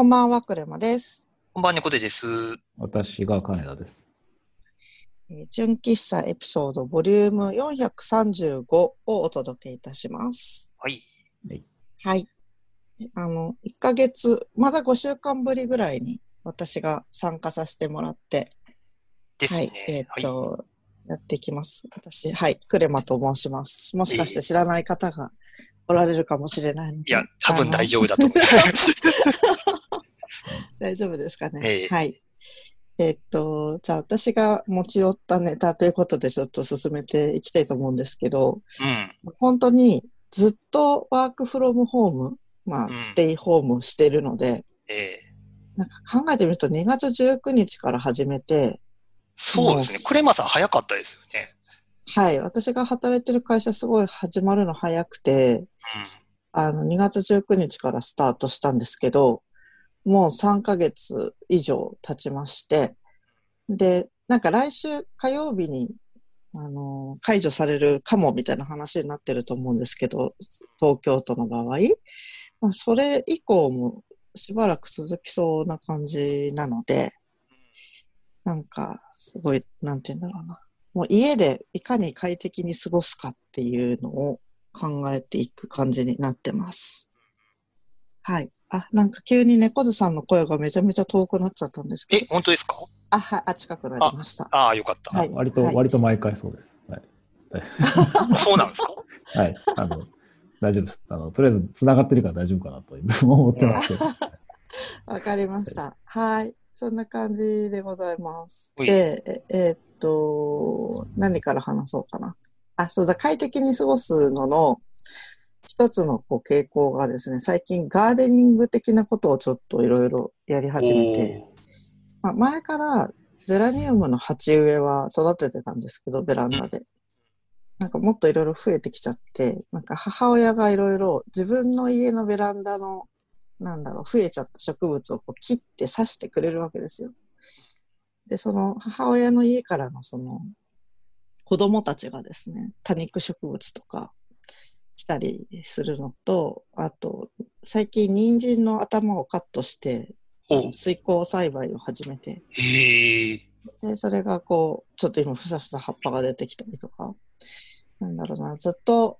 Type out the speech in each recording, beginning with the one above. こんばんは、くるまです。こんばんは、ねこてです。私が金田です。純喫茶エピソードボリューム435をお届けいたします。はい。はい。1ヶ月、まだ5週間ぶりぐらいに私が参加させてもらって、ですね。はい、やっていきます。私、はい、くるまと申します。もしかして知らない方がおられるかもしれないので。いや、多分大丈夫だと思います。大丈夫ですかね。はい。じゃあ私が持ち寄ったネタということでちょっと進めていきたいと思うんですけど、うん、本当にずっとワークフロムホーム、ステイホームしてるので、なんか考えてみると2月19日から始めて、そうですね。クレマさん早かったですよね。はい。私が働いてる会社すごい始まるの早くて、2月19日からスタートしたんですけど、もう3ヶ月以上経ちまして、で、なんか来週火曜日に、解除されるかもみたいな話になってると思うんですけど、東京都の場合、それ以降もしばらく続きそうな感じなので、なんかすごい、なんて言うんだろうな。もう家でいかに快適に過ごすかっていうのを考えていく感じになってます。はい。あ、なんか急に猫背さんの声がめちゃめちゃ遠くなっちゃったんですけど。え、本当ですか？あ、はい、あ、近くなりました。ああ、よかった。はい、割と毎回そうです。はい。そうなんですか？はい。大丈夫です。とりあえず繋がってるから大丈夫かなと思ってます。わかりました。はい。そんな感じでございます。で、何から話そうかな。あ、そうだ、快適に過ごすのの、一つのこう傾向がですね、最近ガーデニング的なことをちょっといろいろやり始めて、前からゼラニウムの鉢植えは育ててたんですけど、ベランダで。なんかもっといろいろ増えてきちゃって、なんか母親がいろいろ自分の家のベランダの、増えちゃった植物をこう切って刺してくれるわけですよ。で、その母親の家からのその子供たちがですね、多肉植物とか、来たりするのと、あと最近人参の頭をカットして水耕栽培を始めて、でそれがこうちょっと今ふさふさ葉っぱが出てきたりとか、なんだろうな、ずっと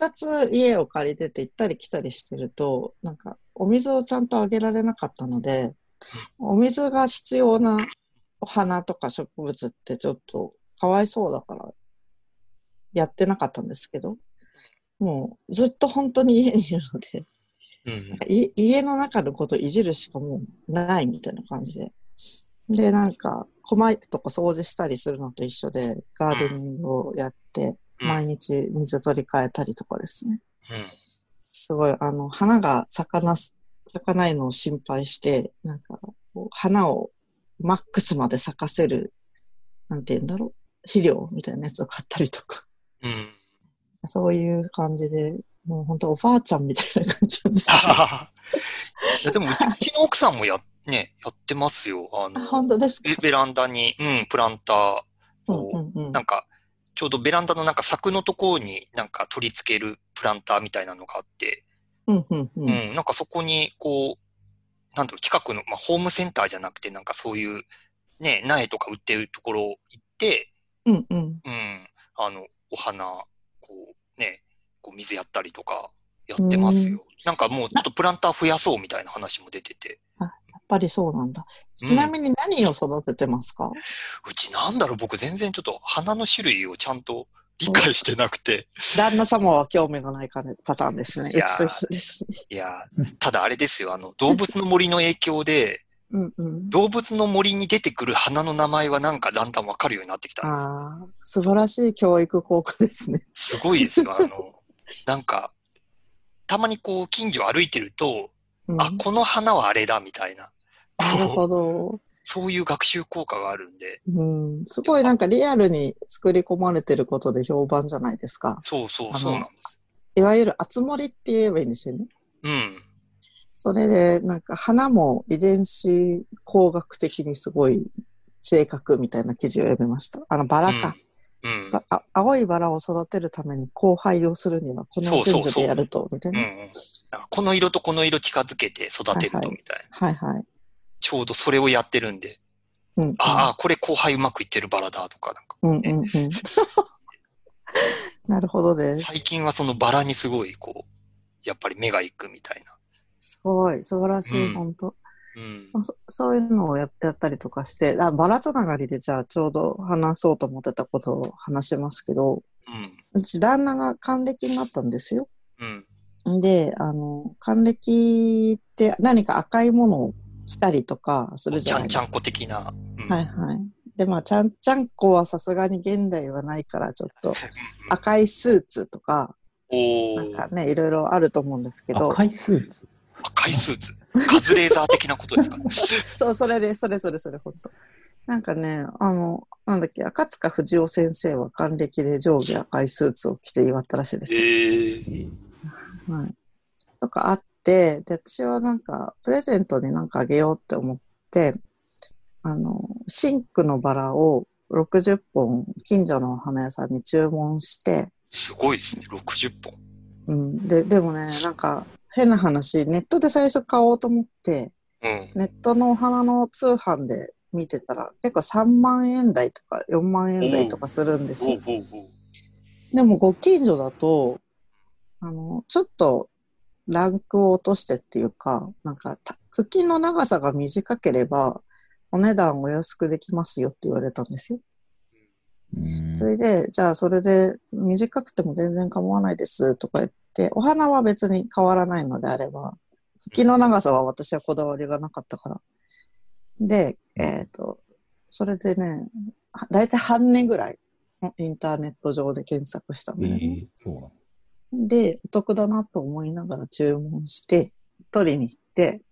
2つ家を借りてて行ったり来たりしてると、なんかお水をちゃんとあげられなかったので、お水が必要なお花とか植物ってちょっとかわいそうだからやってなかったんですけど、もうずっと本当に家にいるので、家の中のこといじるしかもうないみたいな感じで。で、なんか、細いとこ掃除したりするのと一緒で、ガーデニングをやって、毎日水取り替えたりとかですね。すごい、花が咲かないのを心配して、なんか、花をマックスまで咲かせる、なんて言うんだろう、肥料みたいなやつを買ったりとか。そういう感じで、もう本当おばあちゃんみたいな感じなんですよ。でも、うちの奥さんもやってますよ。本当ですか？ベランダに、プランターを、なんか、ちょうどベランダのなんか柵のところになんか取り付けるプランターみたいなのがあって、なんかそこに、こう、なんだろう、近くの、ホームセンターじゃなくて、なんかそういう、苗とか売ってるところ行って、お花、こう水やったりとかやってますよ。なんかもうちょっとプランター増やそうみたいな話も出てて。あ、やっぱりそうなんだ。ちなみに何を育ててますか？うちなんだろう、僕全然ちょっと花の種類をちゃんと理解してなくて。旦那様は興味がないパターンですね。うちと一緒です。いや、ただあれですよ、動物の森の影響で、動物の森に出てくる花の名前はなんかだんだんわかるようになってきた。ああ、素晴らしい教育効果ですね。すごいですよ。なんか、たまにこう、近所歩いてると、あ、この花はあれだ、みたいな。なるほど。そういう学習効果があるんで。すごいなんかリアルに作り込まれてることで評判じゃないですか。そうそう、そうなんです。いわゆるあつ森って言えばいいんですよね。それで、なんか、花も遺伝子工学的にすごい正確みたいな記事を読みました。バラか。青いバラを育てるために交配をするには、この順序でやると、みたいな。この色とこの色近づけて育てるとみたいな。はいはい。はいはい、ちょうどそれをやってるんで。うんうん、ああ、これ後輩うまくいってるバラだとかなんか、ね。うんうんうん、なるほどです。最近はそのバラにすごいこう、やっぱり目がいくみたいな。すごい、素晴らしい、うん、本当、うん、そういうのをやったりとかして、バラつながりでじゃあちょうど話そうと思ってたことを話しますけど、うん、うち旦那が還暦になったんですよ。うん、で、還暦って何か赤いものを着たりとかするじゃないですか。ちゃんちゃんこ的な。うん、はいはい。で、まあ、ちゃんちゃんこはさすがに現代はないから、ちょっと赤いスーツとか、なんかね、いろいろあると思うんですけど。赤いスーツカズレーザー的なことですかね。そう、それで、それ、ほんと。なんかね、なんだっけ、赤塚不二夫先生は還暦で上下赤いスーツを着て祝ったらしいですよ。はい。とかあって、で、私はなんか、プレゼントになんかあげようって思って、シンクのバラを60本、近所のお花屋さんに注文して。すごいですね、60本。うん。でもね、なんか、変な話、ネットで最初買おうと思って、うん、ネットのお花の通販で見てたら、結構3万円台とか4万円台とかするんですよ。でも、ご近所だと、ちょっと、ランクを落としてっていうか、なんか、茎の長さが短ければ、お値段お安くできますよって言われたんですよ。それで、じゃあそれで、短くても全然構わないですとか言って、お花は別に変わらないのであれば、茎の長さは私はこだわりがなかったから。で、それでね、だいたい半年ぐらい、インターネット上で検索したのね。そうで、お得だなと思いながら注文して、取りに行って、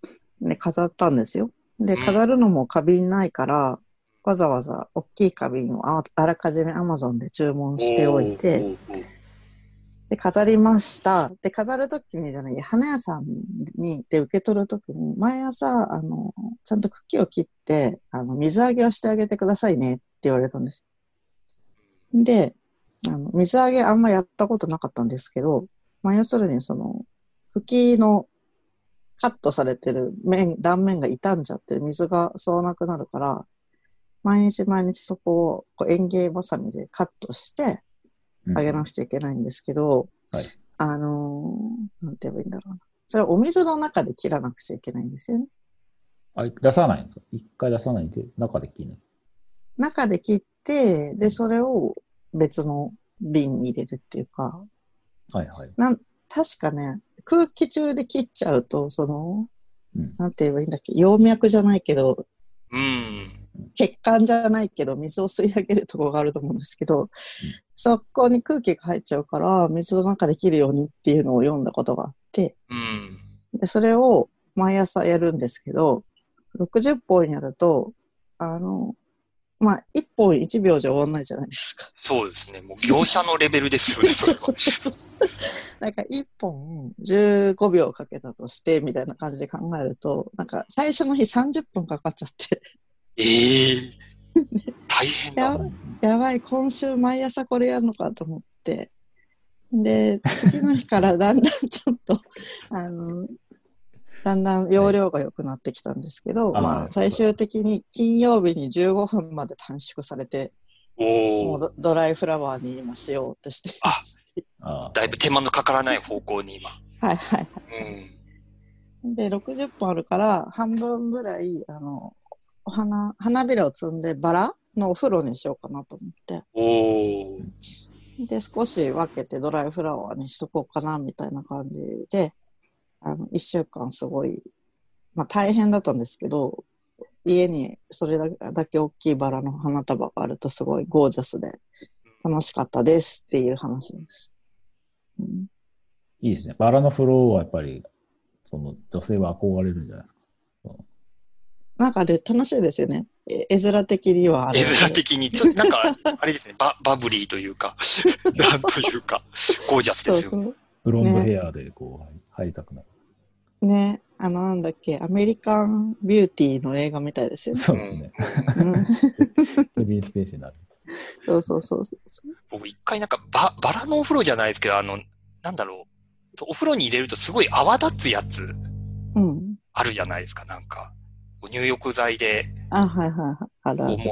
で、飾ったんですよ。で、飾るのも花瓶ないから、わざわざ大きい花瓶をあらかじめ Amazon で注文しておいて、で、飾りました。で、飾るときにじゃない、花屋さんに、で、受け取るときに、毎朝、ちゃんと茎を切って、水揚げをしてあげてくださいねって言われたんです。で、水揚げあんまやったことなかったんですけど、まあ、要するにその、茎のカットされてる断面が傷んじゃって水が吸わなくなるから、毎日そこをこう園芸バサミでカットしてあげなくちゃいけないんですけど、うんはい、なんて言えばいいんだろうな。それをお水の中で切らなくちゃいけないんですよね。あ、出さないんですか？一回出さないで中で切る。中で切って、で、それを別の瓶に入れるっていうか、はいはい、確かね、空気中で切っちゃうと、その、うん、なんて言えばいいんだっけ、葉脈じゃないけど、うん、血管じゃないけど、水を吸い上げるところがあると思うんですけど、うん、そこに空気が入っちゃうから、水の中で切るようにっていうのを読んだことがあって、うん、でそれを毎朝やるんですけど、60本やると、まあ、1本1秒じゃ終わんないじゃないですか。そうですね。もう業者のレベルですよね、それは。そう。なんか1本15秒かけたとして、みたいな感じで考えると、なんか最初の日30分かかっちゃって。大変だ。やばい、今週毎朝これやるのかと思って。で、次の日からだんだんちょっと、だんだん容量が良くなってきたんですけど、はい、まあ、最終的に金曜日に15分まで短縮されて、もうドライフラワーに今しようとしています。だいぶ手間のかからない方向に今。はいはいはい、うん。で、60本あるから、半分ぐらい、花びらを積んでバラのお風呂にしようかなと思って。で、少し分けてドライフラワーにしとこうかな、みたいな感じで、一週間すごい、まあ大変だったんですけど、家にそれだけ大きいバラの花束があるとすごいゴージャスで楽しかったですっていう話です。うん、いいですね。バラのフローはやっぱり、その女性は憧れるんじゃないですか。なんかで楽しいですよね。絵面的にはあれ。絵面的に。なんか、あれですね。バブリーというか、なんというか、ゴージャスですよね。そうそう、ブロンドヘアでこう、ね、入りたくなる。ね、なんだっけ、アメリカンビューティーの映画みたいですよね。そうですね。ケビン・スペーシーになる。そうそうそう。僕一回なんかバラのお風呂じゃないですけど、なんだろう、お風呂に入れるとすごい泡立つやつあるじゃないですか、なんか入浴剤でもう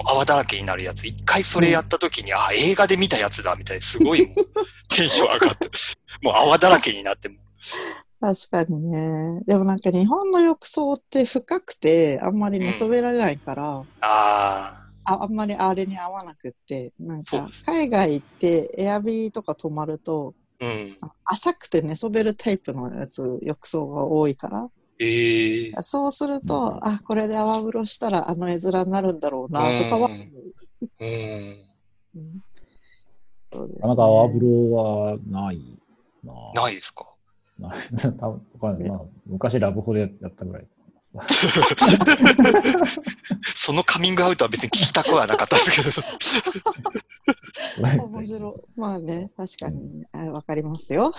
泡だらけになるやつ、一回それやった時に、あ、映画で見たやつだみたいな、すごいもうテンション上がってもう泡だらけになっても。確かにね。でもなんか日本の浴槽って深くてあんまり寝そべられないから、うん、あんまりあれに合わなくって、なんか海外行ってエアビーとか泊まると、うん、浅くて寝そべるタイプのやつ浴槽が多いから、そうすると、うん、あ、これで泡風呂したらあの絵面になるんだろうなとかは、なんか泡風呂はないな。ないですか？昔ラブホでやったぐらい。そのカミングアウトは別に聞きたくはなかったですけど。面白い。まあね、確かに、わかりますよ。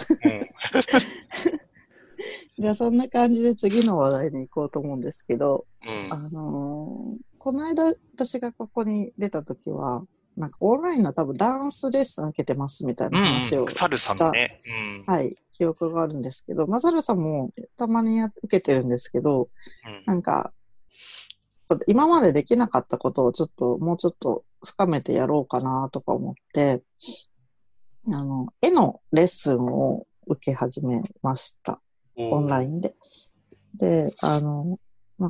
じゃあそんな感じで次の話題に行こうと思うんですけど、うん、この間私がここに出た時は、なんかオンラインの多分ダンスレッスン受けてますみたいな話をした、うん、サルさんね、うん、はい、記憶があるんですけど、まあ、サルさんもたまに受けてるんですけど、うん、なんか今までできなかったことをちょっともうちょっと深めてやろうかなとか思って、絵のレッスンを受け始めました、オンラインで。で、なん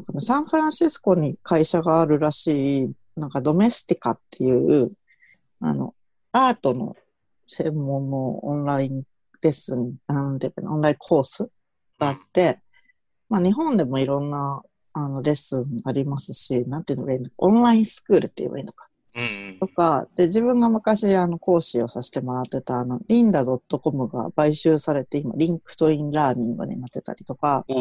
かね、サンフランシスコに会社があるらしい、なんかドメスティカっていうアートの専門のオンラインレッスン、オンラインコースがあって、まあ、日本でもいろんなレッスンありますし、なんていうのがいいのか、オンラインスクールって言えばいいのか、うん、とかで、自分が昔講師をさせてもらってたリンダ .com が買収されて、今リンクトインラーニングになってたりとか、世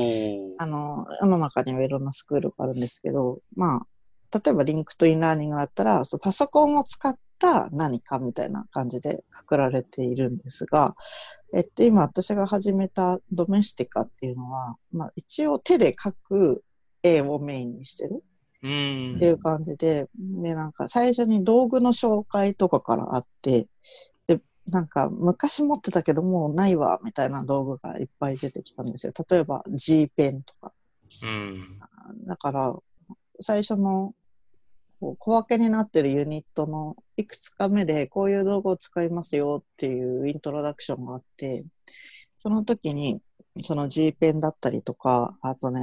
の中にはいろんなスクールがあるんですけど、まあ例えばリンクトインラーニングだったら、パソコンを使った何かみたいな感じでくくられているんですが、今私が始めたドメスティカっていうのは、まあ、一応手で描く絵をメインにしてるっていう感じで、で、なんか最初に道具の紹介とかからあって、で、なんか昔持ってたけどもうないわみたいな道具がいっぱい出てきたんですよ。例えば G ペンとか。だから最初の小分けになってるユニットのいくつか目で、こういう道具を使いますよっていうイントロダクションがあって、その時にその G ペンだったりとか、あとね、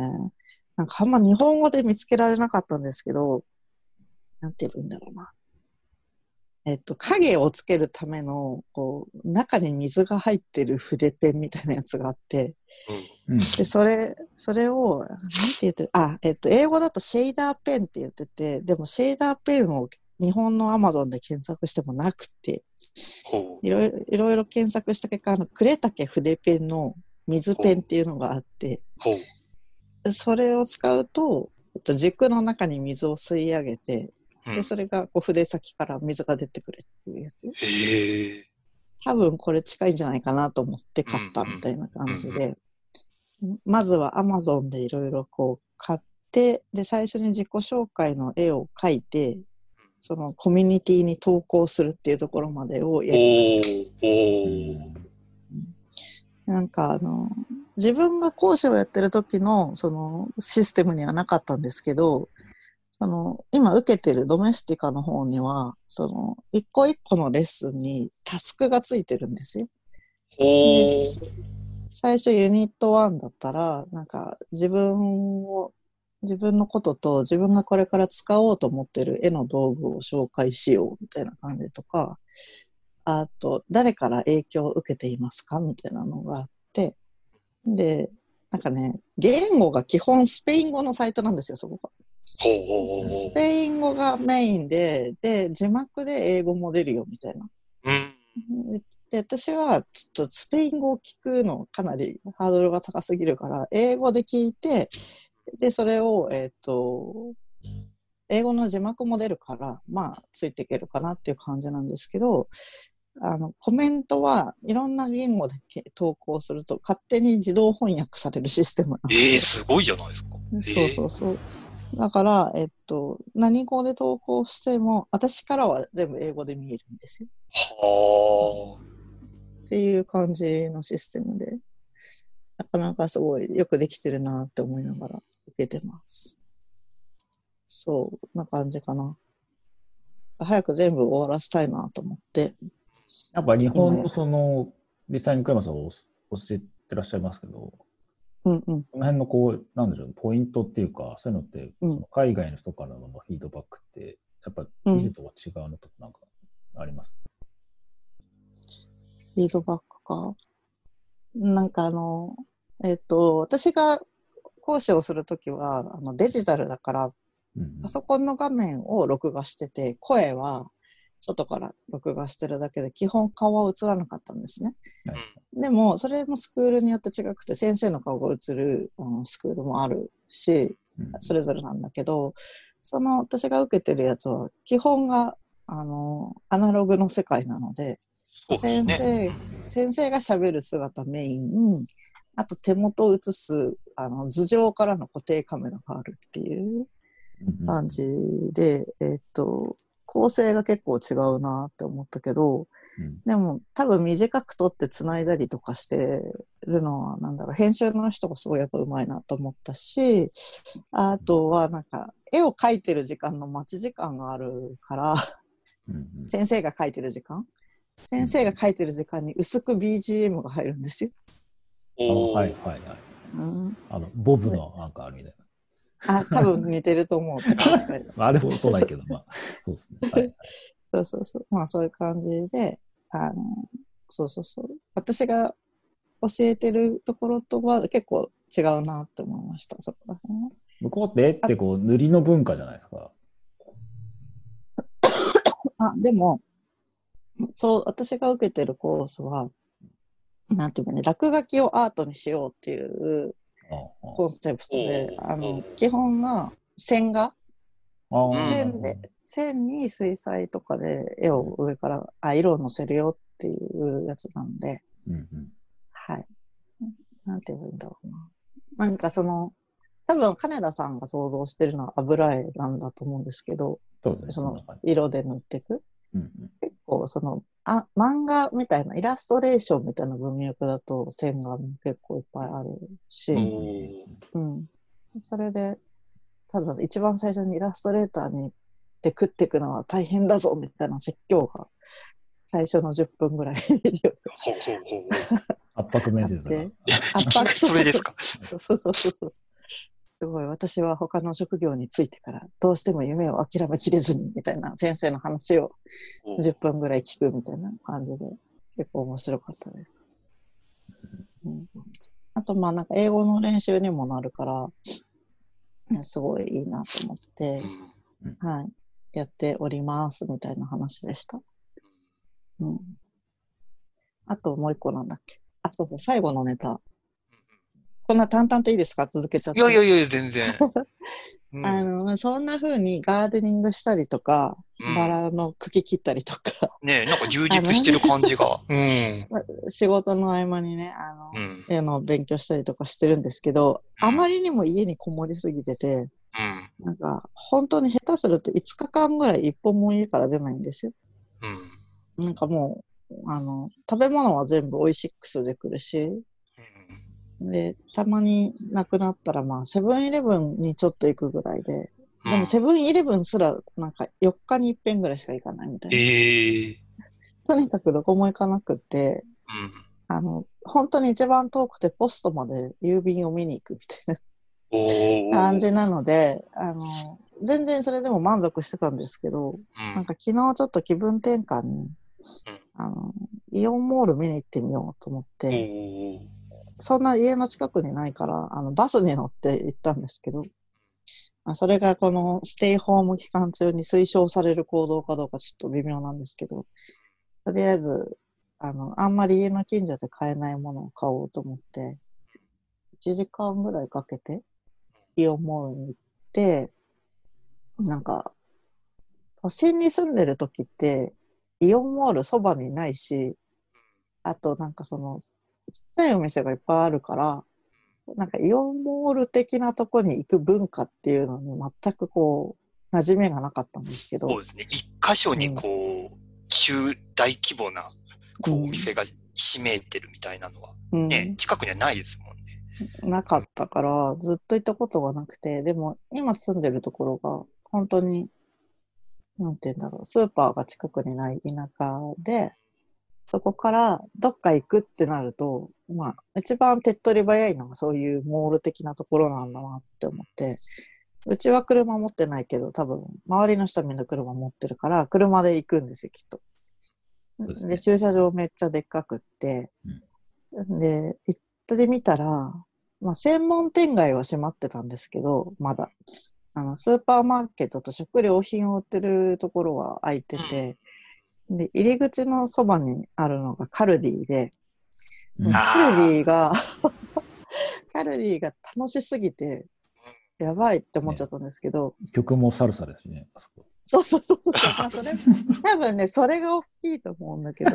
なんかあんま日本語で見つけられなかったんですけど、なんて言うんだろうな、影をつけるためのこう中に水が入ってる筆ペンみたいなやつがあって、うん、でそれをなんて言って英語だとシェイダーペンって言ってて、でもシェイダーペンを日本の Amazon で検索してもなくて、いろいろ検索した結果、クレタケ筆ペンの水ペンっていうのがあって、それを使うと軸の中に水を吸い上げて、でそれがこう筆先から水が出てくるっていうやつ、多分これ近いんじゃないかなと思って買ったみたいな感じで、まずは Amazon でいろいろこう買って、で最初に自己紹介の絵を描いて、そのコミュニティに投稿するっていうところまでをやりました。なんか自分が講師をやってる時のそのシステムにはなかったんですけど、今受けてるドメスティカの方には、その一個一個のレッスンにタスクがついてるんですよ。最初ユニット1だったら、なんか自分のことと自分がこれから使おうと思ってる絵の道具を紹介しようみたいな感じとか、あと誰から影響を受けていますかみたいなのがあって、でなんかね、言語が基本スペイン語のサイトなんですよ、そこが。スペイン語がメインで、字幕で英語も出るよみたいな。で、私はちょっとスペイン語を聞くのかなりハードルが高すぎるから、英語で聞いて、でそれを英語の字幕も出るから、まあついていけるかなっていう感じなんですけど、コメントはいろんな言語で投稿すると勝手に自動翻訳されるシステムなんです。すごいじゃないですか。そうそうそう。だから、何語で投稿しても、私からは全部英語で見えるんですよ。っていう感じのシステムで。なかなかすごいよくできてるなって思いながら受けてます。そんな感じかな。早く全部終わらせたいなと思って。なんか日本のその、実際にクレマさんを教えてらっしゃいますけど、うんうん、この辺のこう、なんでしょう、ポイントっていうか、そういうのって、うん、その海外の人からのフィードバックって、やっぱ見るとは違うのとかなんかあります、うん、フィードバックか。なんか私が講師をするときはデジタルだから、うん、パソコンの画面を録画してて、声は外から録画してるだけで基本顔は映らなかったんですね、はい、でもそれもスクールによって違くて、先生の顔が映るスクールもあるし、それぞれなんだけど、その私が受けてるやつは基本がアナログの世界なので、先生が喋る姿メイン、あと手元を映す頭上からの固定カメラがあるっていう感じで、構成が結構違うなって思ったけど、うん、でも多分短く撮って繋いだりとかしてるのはなんだろう、編集の人がすごいやっぱ上手いなと思ったし、あとはなんか絵を描いてる時間の待ち時間があるから、うん、先生が書いてる時間に薄く BGM が入るんですよ。はいはいはい。うん、ボブのなんかあるみたいな。あ、多分似てると思う。あれもそうだけど、まあそうですね。はいはい、そうそうそう。まあそういう感じで、そうそうそう。私が教えてるところとは結構違うなって思いました。そこら辺。向こうって絵ってこう塗りの文化じゃないですか。あ、でも。そう、私が受けてるコースは、なんていうかね、落書きをアートにしようっていうコンセプトで、基本が線画。線に水彩とかで絵を上から、色を乗せるよっていうやつなんで、うんうん、はい。なんて言うんだろうな。なんかその、多分金田さんが想像してるのは油絵なんだと思うんですけど、その色で塗っていく。うんうん、その漫画みたいなイラストレーションみたいな文脈だと線画も結構いっぱいあるし、うん、それでただ一番最初にイラストレーターにで食っていくのは大変だぞみたいな説教が最初の10分ぐらい圧迫面接だな圧迫それですかそうすごい、私は他の職業についてからどうしても夢を諦めきれずにみたいな先生の話を10分ぐらい聞くみたいな感じで結構面白かったです、うん、あとまあなんか英語の練習にもなるからすごいいいなと思って、はい、やっておりますみたいな話でした、うん、あともう一個なんだっけ、あ、そうそう、最後のネタこんな淡々といいですか、続けちゃって。いやいやいや、全然。うん、そんな風にガーデニングしたりとか、うん、バラの茎切ったりとか。ねえ、なんか充実してる感じが。うん、仕事の合間にね、絵の勉強したりとかしてるんですけど、あまりにも家にこもりすぎてて、うん、なんか、本当に下手すると5日間ぐらい一本も家から出ないんですよ。うん、なんかもう、食べ物は全部オイシックスで来るし、で、たまになくなったら、まあ、セブンイレブンにちょっと行くぐらいで、うん、でもセブンイレブンすら、なんか4日に一遍ぐらいしか行かないみたいな。とにかくどこも行かなくて、うん、本当に一番遠くてポストまで郵便を見に行くみたいな感じなので、全然それでも満足してたんですけど、うん、なんか昨日ちょっと気分転換に、イオンモール見に行ってみようと思って、そんな家の近くにないから、バスに乗って行ったんですけど、それがこのステイホーム期間中に推奨される行動かどうかちょっと微妙なんですけど、とりあえず、あんまり家の近所で買えないものを買おうと思って、1時間ぐらいかけて、イオンモールに行って、なんか、都心に住んでる時って、イオンモールそばにないし、あとなんかその、ちっちゃいお店がいっぱいあるから、なんかイオンモール的なとこに行く文化っていうのに全くこう、馴染みがなかったんですけど。そうですね。一箇所にこう、大規模なこうお店がひしめいてるみたいなのは、ね、近くにはないですもんね。なかったからずっと行ったことがなくて、でも今住んでるところが本当になんて言うんだろう、スーパーが近くにない田舎で、そこからどっか行くってなると、まあ一番手っ取り早いのがそういうモール的なところなんだなって思って、うちは車持ってないけど多分周りの人はみんな車持ってるから車で行くんですよきっと。で駐車場めっちゃでっかくって、うん、で行ってみたら、まあ、専門店街は閉まってたんですけど、まだスーパーマーケットと食料品を売ってるところは空いてて、で入り口のそばにあるのがカルディで、カルディが楽しすぎてやばいって思っちゃったんですけど、ね、曲もサルサですね、あそこ。そう、それ多分ねそれが大きいと思うんだけど、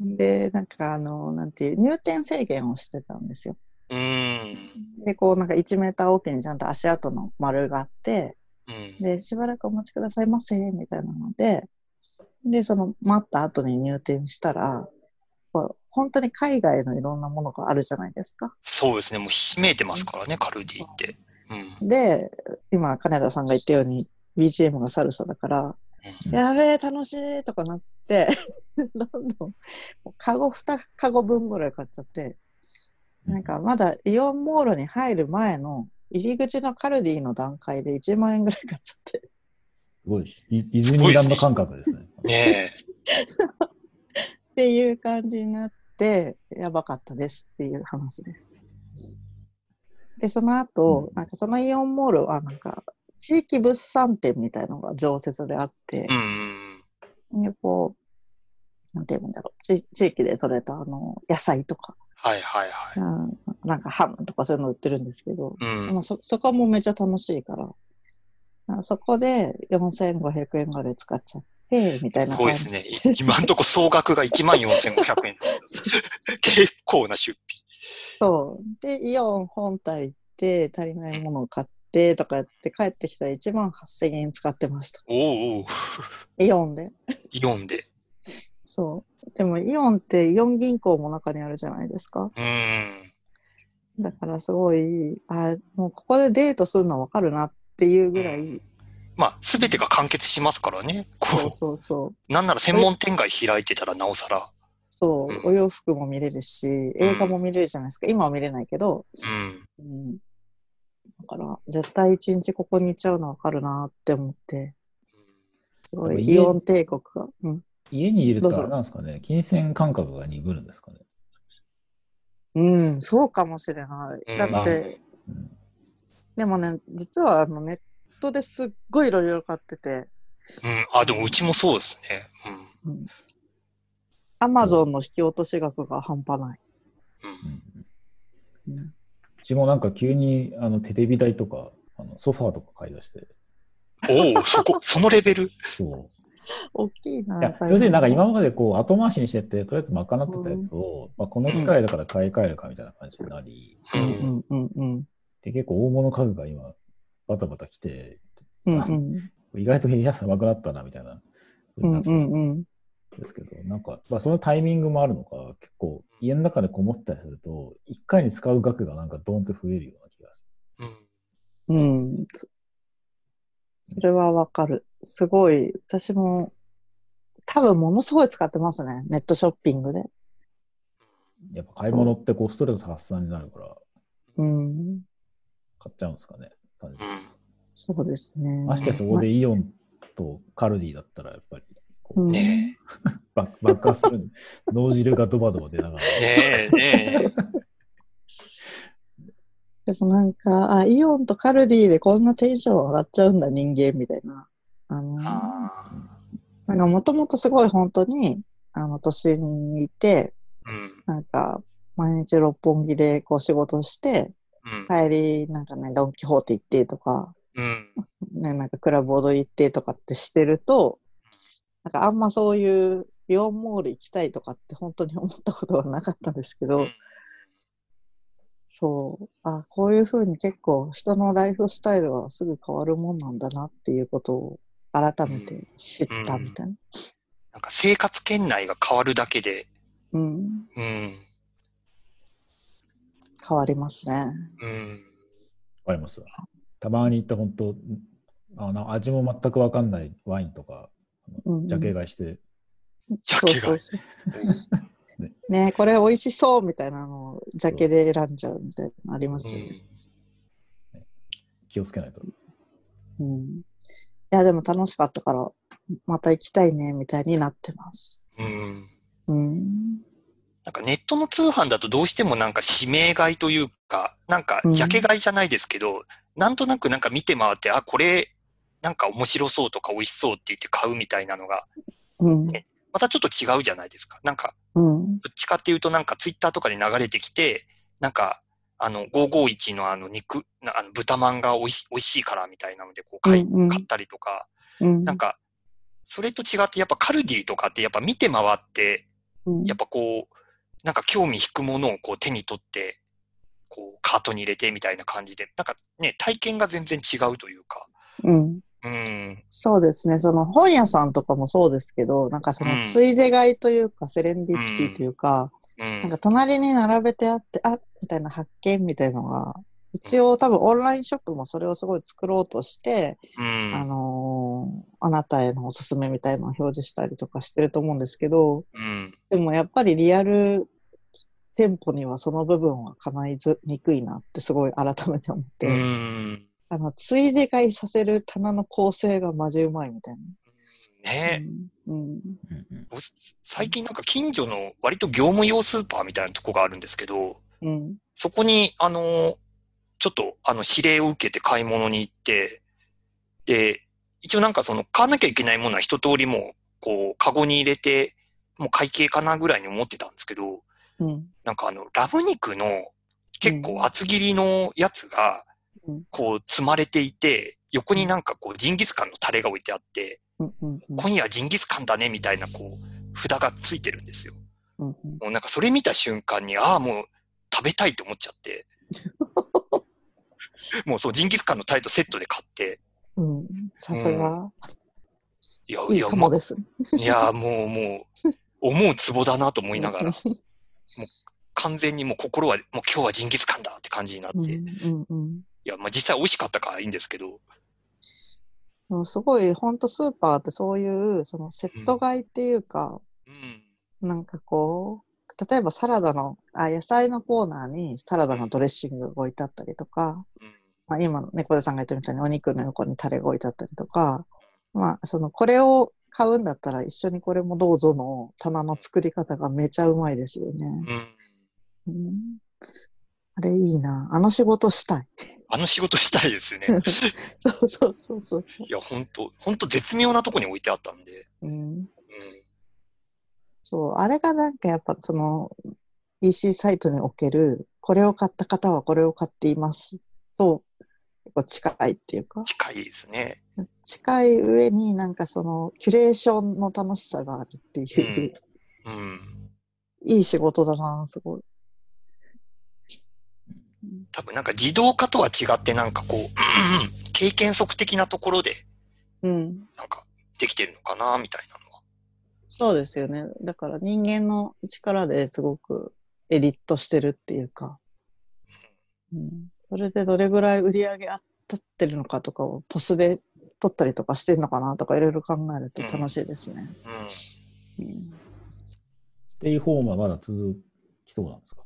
でなんかなんていう入店制限をしてたんですよ。でこうなんか1メーターおきにちゃんと足跡の丸があって、でしばらくお待ちくださいませみたいなので、でその待った後に入店したら、本当に海外のいろんなものがあるじゃないですか。そうですね、もうひしめいてますからね、カルディって。で今金田さんが言ったように。BGM がサルサだから、やべえ楽しいとかなってどんどんカゴ2カゴ分ぐらい買っちゃって、なんかまだイオンモールに入る前の入り口のカルディの段階で1万円ぐらい買っちゃって、すごいディズニーランド感覚ですねっていう感じになって、やばかったですっていう話です。でその後、なんかそのイオンモールはなんか地域物産展みたいなのが常設であって、でこうなんていうんだろう、地域で採れた野菜とか、なんかハムとかそういうの売ってるんですけど、まあ、そこもめちゃ楽しいから、そこで4500円ぐらい使っちゃってみたいな感じ。すごいですね。今んとこ総額が14500円です。結構な出費。そうでイオン本体で足りないものを買って。でとかやって帰ってきたら18000円使ってました。おうおうイオンで。イオンで。そう。でもイオンってイオン銀行も中にあるじゃないですか。だからすごい、もうここでデートするの分かるなっていうぐらい。まあ全てが完結しますからね。そう。なんなら専門店街開いてたらなおさら。そう、お洋服も見れるし、映画も見れるじゃないですか。今は見れないけど。だから絶対一日ここにいちゃうの分かるなって思って、すごいイオン帝国が、家にいるとなんですかね、金銭感覚が鈍るんですかね。そうかもしれない。だって、でもね実はネットですっごいいろいろ買ってて、でもうちもそうですね。アマゾンの引き落とし額が半端ない。うちもなんか急にテレビ台とかソファーとか買い出して。そのレベル。そう大きいな。要するになんか今までこう後回しにしててとりあえず賄ってたやつを、この機会だから買い替えるかみたいな感じになり、で結構大物家具が今バタバタ来て、意外と部屋狭くなったなみたいなですけど、なんか、そのタイミングもあるのか、結構家の中でこもったりすると1回に使う額がなんかドンと増えるような気がする。それはわかる。すごい私も多分ものすごい使ってますね、ネットショッピングで。やっぱ買い物ってこうストレス発散になるから買っちゃうんですかね。そうですね。ましてそこでイオンとカルディだったらやっぱり爆発する脳汁がドバドバ出ながらでもなんかイオンとカルディでこんなテンション上がっちゃうんだ人間みたいな。なんかもともとすごい本当に都心にいて、なんか毎日六本木でこう仕事して、帰りなんかねドン・キホーテ行ってとか、なんかクラブ踊り行ってとかってしてると、なんかあんまそういうイオンモール行きたいとかって本当に思ったことはなかったんですけど、こういうふうに結構人のライフスタイルはすぐ変わるもんなんだなっていうことを改めて知ったみたいな。なんか生活圏内が変わるだけで、変わりますね。うん。変わります。たまに行って本当味も全く分かんないワインとか、ジャケ買いして。ジャケ買いね、これ美味しそうみたいなのをジャケで選んじゃうみたいなのありますよね。うん、気をつけないと。うん。いや、でも楽しかったから、また行きたいねみたいになってます。うん。うん。なんかネットの通販だとどうしてもなんか指名買いというか、なんかジャケ買いじゃないですけど、なんとなくなんか見て回って、あ、これなんか面白そうとか美味しそうって言って買うみたいなのが、うん、またちょっと違うじゃないですか。なんか、うん、どっちかっていうとなんかツイッターとかで流れてきて、なんか551の豚まんが美味しいからみたいなのでこう買ったりとか、うん、なんかそれと違ってやっぱカルディとかってやっぱ見て回って、やっぱこう、なんか興味引くものをこう手に取って、こうカートに入れてみたいな感じで、なんかね、体験が全然違うというか。うん。うん、そうですね。その本屋さんとかもそうですけど、なんかそのついで買いというか、セレンディピティというか、うん、なんか隣に並べてあって、あっみたいな発見みたいなのが、一応多分オンラインショップもそれをすごい作ろうとして、うん、あなたへのおすすめみたいなのを表示したりとかしてると思うんですけど、うん、でもやっぱりリアル店舗にはその部分は叶いにくいなってすごい改めて思って、うん、ついで買いさせる棚の構成がマジうまいみたいな。ねえ、うんうん、最近なんか近所の割と業務用スーパーみたいなとこがあるんですけど、うん、そこにちょっと指令を受けて買い物に行って、で、一応なんか買わなきゃいけないものは一通りもう、こう、カゴに入れて、もう会計かなぐらいに思ってたんですけど、うん、なんかラム肉の結構厚切りのやつが、こう、積まれていて、横になんかこう、ジンギスカンのタレが置いてあって、うんうんうん、今夜ジンギスカンだねみたいなこう、札がついてるんですよ。うんうん、もうなんかそれ見た瞬間に、ああ、もう食べたいと思っちゃって、もうそうジンギスカンのタレとセットで買って、うん、さすが、いいかもです。いやもう思うツボだなと思いながら、もう完全にもう心はもう今日はジンギスカンだって感じになって、うんうんうん、いやまあ実際美味しかったからいいんですけど、もうすごい本当スーパーってそういうそのセット買いっていうか、うん、なんかこう。例えばサラダの野菜のコーナーにサラダのドレッシングが置いてあったりとか、うんまあ、今猫田さんが言ってるみたいにお肉の横にタレが置いてあったりとか、まあ、これを買うんだったら一緒にこれもどうぞの棚の作り方がめちゃうまいですよね、うんうん、あれいいな、仕事したい仕事したいですよねそういやほんと絶妙なとこに置いてあったんで、うんうんそうあれがなんかやっぱEC サイトにおけるこれを買った方はこれを買っていますと結構近いっていうか近いですね近い上になんかキュレーションの楽しさがあるっていう、うんうん、いい仕事だなすごい多分なんか自動化とは違ってなんかこう経験則的なところでなんかできてるのかなみたいなそうですよね。だから人間の力ですごくエディットしてるっていうか、うん、それでどれぐらい売り上げ立ってるのかとかをポスで取ったりとかしてるのかなとかいろいろ考えると楽しいですね、うんうんうん、ステイホームはまだ続きそうなんですか？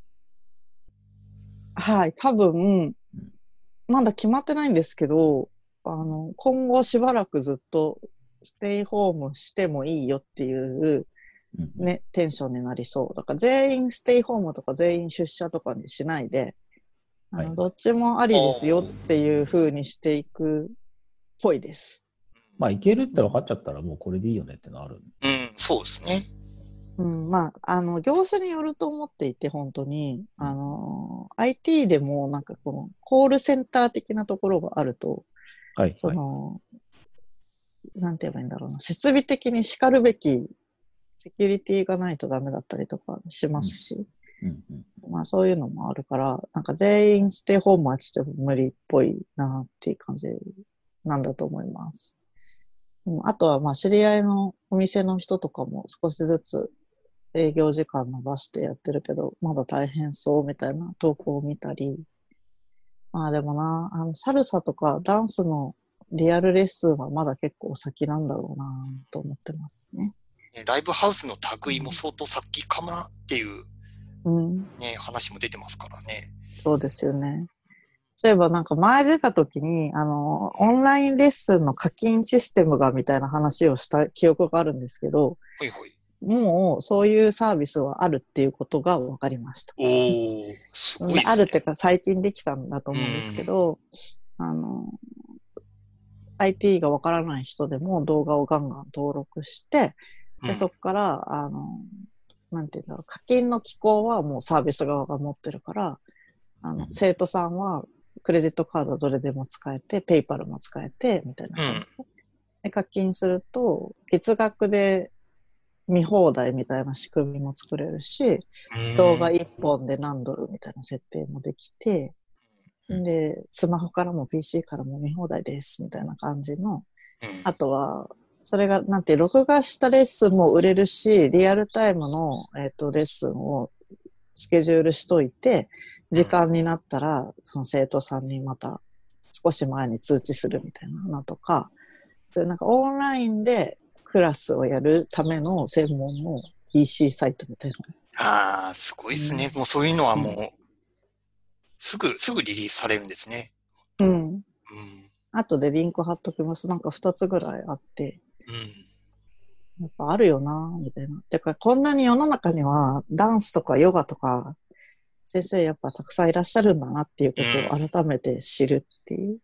はい、多分、うん、まだ決まってないんですけど今後しばらくずっとステイホームしてもいいよっていう、ね、テンションになりそう。だから全員ステイホームとか全員出社とかにしないで、はい、どっちもありですよっていう風にしていくっぽいです。まあ、いけるって分かっちゃったらもうこれでいいよねってのある。うん、そうですね。うん、まあ、業種によると思っていて、本当に、IT でもなんかこのコールセンター的なところがあると、はい、はいなんて言えばいいんだろうな。設備的にしかるべきセキュリティがないとダメだったりとかしますし、うんうん、まあそういうのもあるから、なんか全員ステイホームはちょっと無理っぽいなっていう感じなんだと思います。あとはまあ知り合いのお店の人とかも少しずつ営業時間伸ばしてやってるけど、まだ大変そうみたいな投稿を見たり、まあでもな、サルサとかダンスのリアルレッスンはまだ結構先なんだろうなと思ってますね。ライブハウスの類も相当先かなっていう、ね、話も出てますからね。そうですよね。そういえばなんか前出た時にオンラインレッスンの課金システムがみたいな話をした記憶があるんですけど、はいはい、もうそういうサービスはあるっていうことが分かりました。おー、すごいですね。あるっていうか最近できたんだと思うんですけど、IT が分からない人でも動画をガンガン登録して、でそこから、なんていうんだろう、課金の機構はもうサービス側が持ってるから、生徒さんはクレジットカードどれでも使えて、ペイパルも使えて、みたいな感じです、で課金すると、月額で見放題みたいな仕組みも作れるし、動画1本で何ドルみたいな設定もできて、でスマホからも PC からも見放題ですみたいな感じの、あとはそれがなんて録画したレッスンも売れるし、リアルタイムの、レッスンをスケジュールしといて、時間になったらその生徒さんにまた少し前に通知するみたいなのとか、それなんかオンラインでクラスをやるための専門の EC サイトみたいな。ああ、すごいですね、もうそういうのはもう、すぐリリースされるんですね。あとでリンク貼っときます。なんか2つぐらいあって。やっぱあるよなみたいな。てか、こんなに世の中にはダンスとかヨガとか、先生やっぱたくさんいらっしゃるんだなっていうことを改めて知るっていう。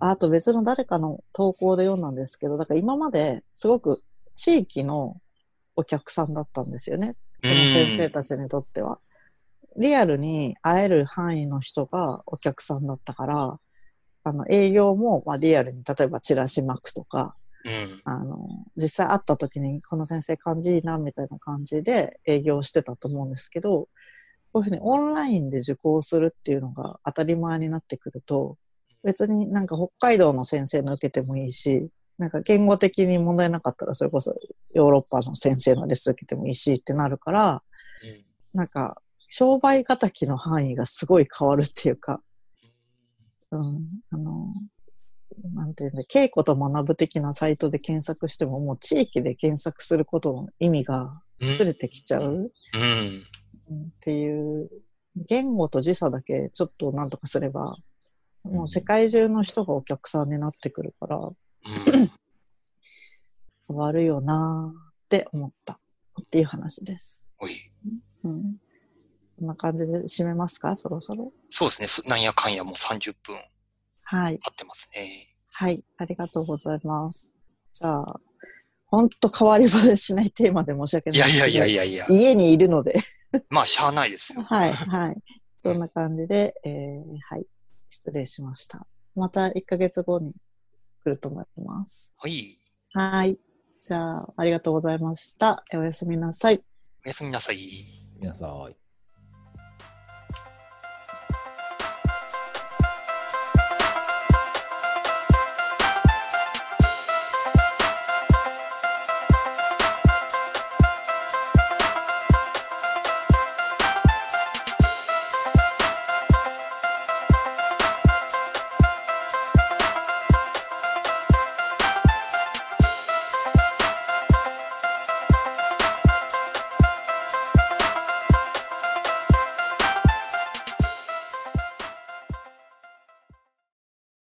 あと別の誰かの投稿で読んだんですけど、だから今まですごく地域のお客さんだったんですよね。その先生たちにとっては。リアルに会える範囲の人がお客さんだったから、営業もまあリアルに例えばチラシ巻くとか、実際会った時にこの先生感じいいなみたいな感じで営業してたと思うんですけど、こういうふうにオンラインで受講するっていうのが当たり前になってくると、別になんか北海道の先生の受けてもいいし、なんか言語的に問題なかったらそれこそヨーロッパの先生のレッスン受けてもいいしってなるから、なんか商売敵の範囲がすごい変わるっていうか、なんていうんだ、稽古と学ぶ的なサイトで検索しても、もう地域で検索することの意味が薄れてきちゃうっていう、言語と時差だけちょっとなんとかすれば、もう世界中の人がお客さんになってくるから、変わるよなーって思ったっていう話です。こんな感じで締めますか、そろそろ。そうですね。なんやかんやもう30分経ってますね。はい。ありがとうございます。じゃあ、ほんと変わり映えしないテーマで申し訳ないですけど。いや。家にいるので。まあ、しゃあないですよ。はい。そんな感じで、はい。失礼しました。また1ヶ月後に来ると思います。はい。じゃあ、ありがとうございました。おやすみなさい。おやすみなさい。